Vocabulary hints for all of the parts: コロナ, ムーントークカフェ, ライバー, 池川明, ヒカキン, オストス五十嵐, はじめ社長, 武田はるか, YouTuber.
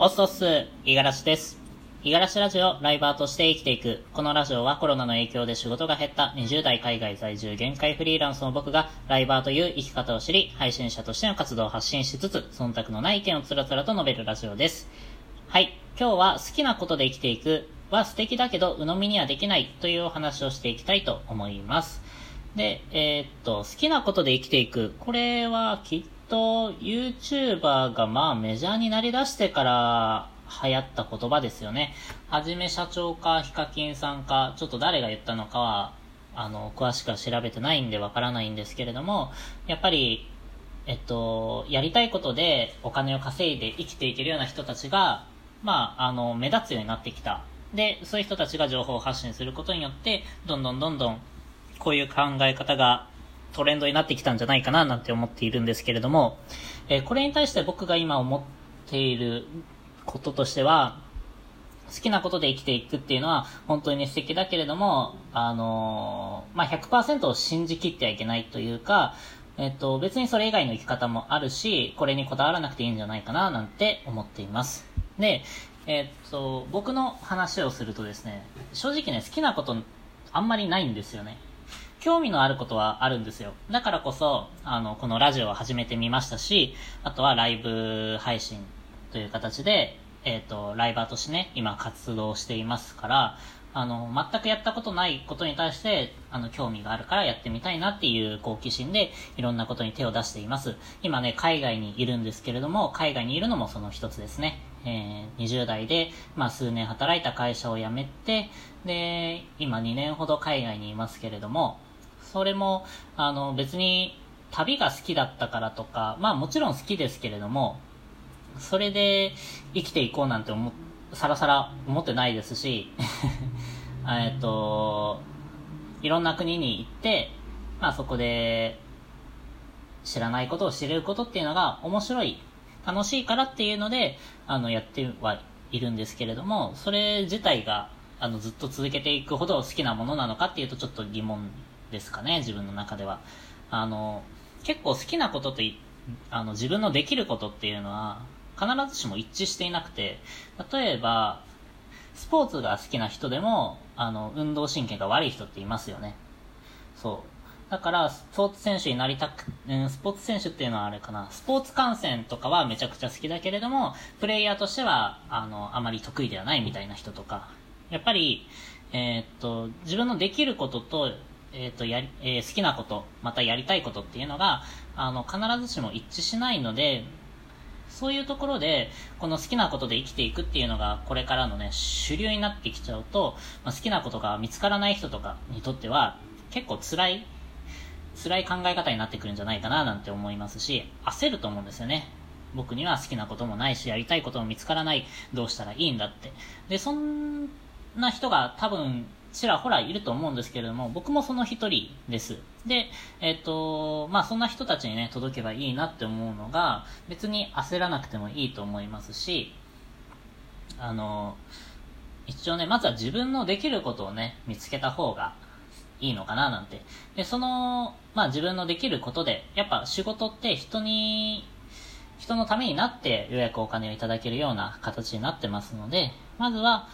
オストス五十嵐です。五十嵐ラジオ、ライバーとして生きていく。このラジオはコロナの影響で仕事が減った20代海外在住限界フリーランスの僕がライバーという生き方を知り、配信者としての活動を発信しつつ、忖度のない意見をつらつらと述べるラジオです。はい、今日は好きなことで生きていくは素敵だけど鵜呑みにはできないというお話をしていきたいと思います。で、好きなことで生きていく、これはきっと YouTuber がメジャーになりだしてから流行った言葉ですよね。はじめ社長かヒカキンさんか、ちょっと誰が言ったのかは詳しくは調べてないんでわからないんですけれども、やっぱりやりたいことでお金を稼いで生きていけるような人たちが目立つようになってきた。で、そういう人たちが情報を発信することによって、どんどんこういう考え方がトレンドになってきたんじゃないかななんて思っているんですけれども、これに対して僕が今思っていることとしては、好きなことで生きていくっていうのは本当に素敵だけれども、100% を信じきってはいけないというか、別にそれ以外の生き方もあるし、これにこだわらなくていいんじゃないかななんて思っています。で、僕の話をするとですね、正直ね、好きなことあんまりないんですよね。興味のあることはあるんですよ。だからこそ、このラジオを始めてみましたし、あとはライブ配信という形で、ライバーとしてね、今活動していますから、全くやったことないことに対して、興味があるからやってみたいなっていう好奇心で、いろんなことに手を出しています。今ね、海外にいるんですけれども、海外にいるのもその一つですね。20代で、数年働いた会社を辞めて、で、今2年ほど海外にいますけれども、それも、別に旅が好きだったからとか、もちろん好きですけれども、それで生きていこうなんてさらさら思ってないですし、いろんな国に行って、そこで知らないことを知れることっていうのが面白い、楽しいからっていうので、やってはいるんですけれども、それ自体が、ずっと続けていくほど好きなものなのかっていうとちょっと疑問ですかね、自分の中では。結構好きなことと自分のできることっていうのは必ずしも一致していなくて、例えばスポーツが好きな人でも運動神経が悪い人っていますよね。そうだから、スポーツ選手っていうのはあれかな、スポーツ観戦とかはめちゃくちゃ好きだけれども、プレイヤーとしてはあまり得意ではないみたいな人とか、やっぱり自分のできることと好きなこと、またやりたいことっていうのが、必ずしも一致しないので、そういうところで、この好きなことで生きていくっていうのが、これからのね、主流になってきちゃうと、好きなことが見つからない人とかにとっては、結構辛い考え方になってくるんじゃないかな、なんて思いますし、焦ると思うんですよね。僕には好きなこともないし、やりたいことも見つからない、どうしたらいいんだって。で、そんな人が多分、ちらほらいると思うんですけれども、僕もその一人です。で、そんな人たちにね、届けばいいなって思うのが、別に焦らなくてもいいと思いますし、一応ね、まずは自分のできることをね、見つけた方がいいのかななんて。で、自分のできることで、やっぱ仕事って人のためになってようやくお金をいただけるような形になってますので、まずは、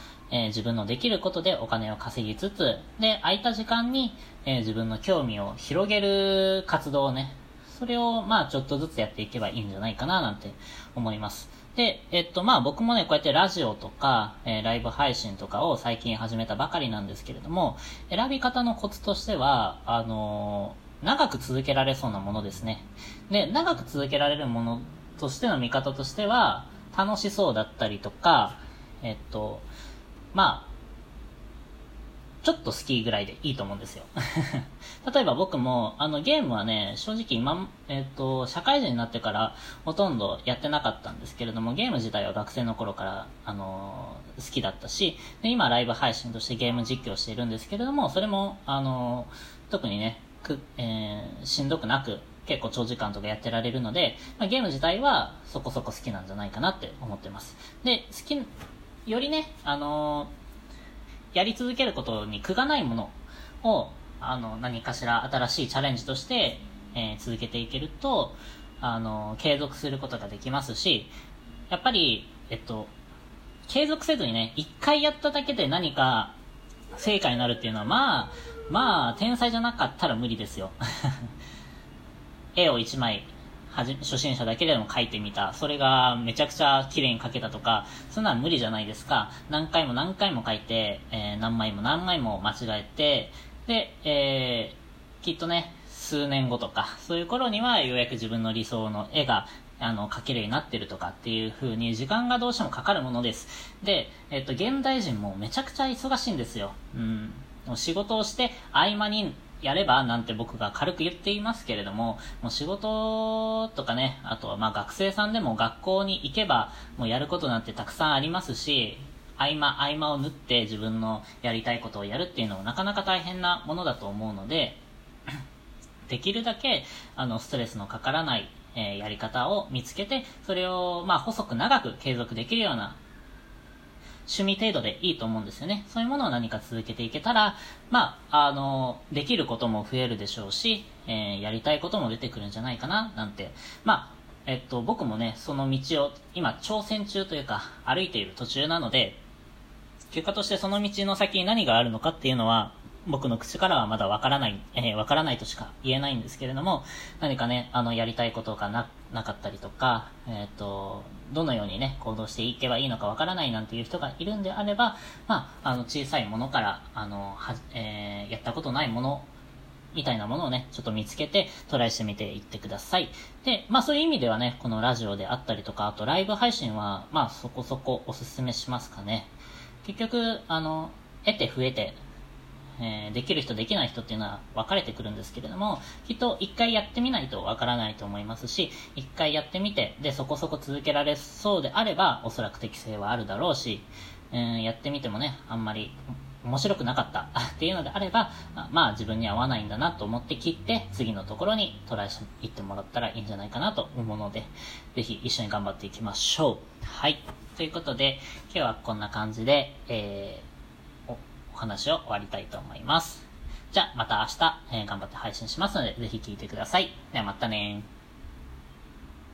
自分のできることでお金を稼ぎつつ、で、空いた時間に、自分の興味を広げる活動をね、それをちょっとずつやっていけばいいんじゃないかななんて思います。で、僕もね、こうやってラジオとか、ライブ配信とかを最近始めたばかりなんですけれども、選び方のコツとしては、長く続けられそうなものですね。で、長く続けられるものとしての見方としては、楽しそうだったりとか、ちょっと好きぐらいでいいと思うんですよ。例えば僕も、ゲームはね、正直今、社会人になってからほとんどやってなかったんですけれども、ゲーム自体は学生の頃から、好きだったし、で、今ライブ配信としてゲーム実況しているんですけれども、それも、特にね、しんどくなく、結構長時間とかやってられるので、ゲーム自体はそこそこ好きなんじゃないかなって思ってます。で、よりね、やり続けることに苦がないものを、何かしら新しいチャレンジとして、続けていけると、継続することができますし、やっぱり、継続せずにね、一回やっただけで何か成果になるっていうのは、まあ、天才じゃなかったら無理ですよ。絵を一枚、初心者だけでも描いてみた。それがめちゃくちゃ綺麗に描けたとか、そんなの無理じゃないですか。何回も描いて、何枚も間違えて、で、きっとね、数年後とか、そういう頃にはようやく自分の理想の絵が、描けるようになってるとかっていう風に時間がどうしてもかかるものです。で、現代人もめちゃくちゃ忙しいんですよ。もう仕事をして合間にやればなんて僕が軽く言っていますけれども、もう仕事とかね、あとはまあ学生さんでも学校に行けばもうやることなんてたくさんありますし、合間を縫って自分のやりたいことをやるっていうのもなかなか大変なものだと思うので、できるだけストレスのかからないやり方を見つけて、それをまあ細く長く継続できるような趣味程度でいいと思うんですよね。そういうものを何か続けていけたら、できることも増えるでしょうし、やりたいことも出てくるんじゃないかな、なんて。僕もね、その道を今挑戦中というか、歩いている途中なので、結果としてその道の先に何があるのかっていうのは、僕の口からはまだわからないとしか言えないんですけれども、何かね、やりたいことがなかったりとか、どのようにね、行動していけばいいのかわからないなんていう人がいるんであれば、小さいものから、やったことないもの、みたいなものをね、ちょっと見つけて、トライしてみていってください。で、そういう意味ではね、このラジオであったりとか、あとライブ配信は、そこそこおすすめしますかね。結局、得て増えて、できる人できない人っていうのは分かれてくるんですけれども、きっと一回やってみないと分からないと思いますし、一回やってみて、でそこそこ続けられそうであればおそらく適性はあるだろうし、やってみてもね、あんまり面白くなかったっていうのであれば、自分に合わないんだなと思って切って、次のところにトライしていってもらったらいいんじゃないかなと思うので、ぜひ一緒に頑張っていきましょう。はい、ということで今日はこんな感じで、お話を終わりたいと思います。じゃあまた明日、頑張って配信しますので、ぜひ聞いてください。ではまたねー。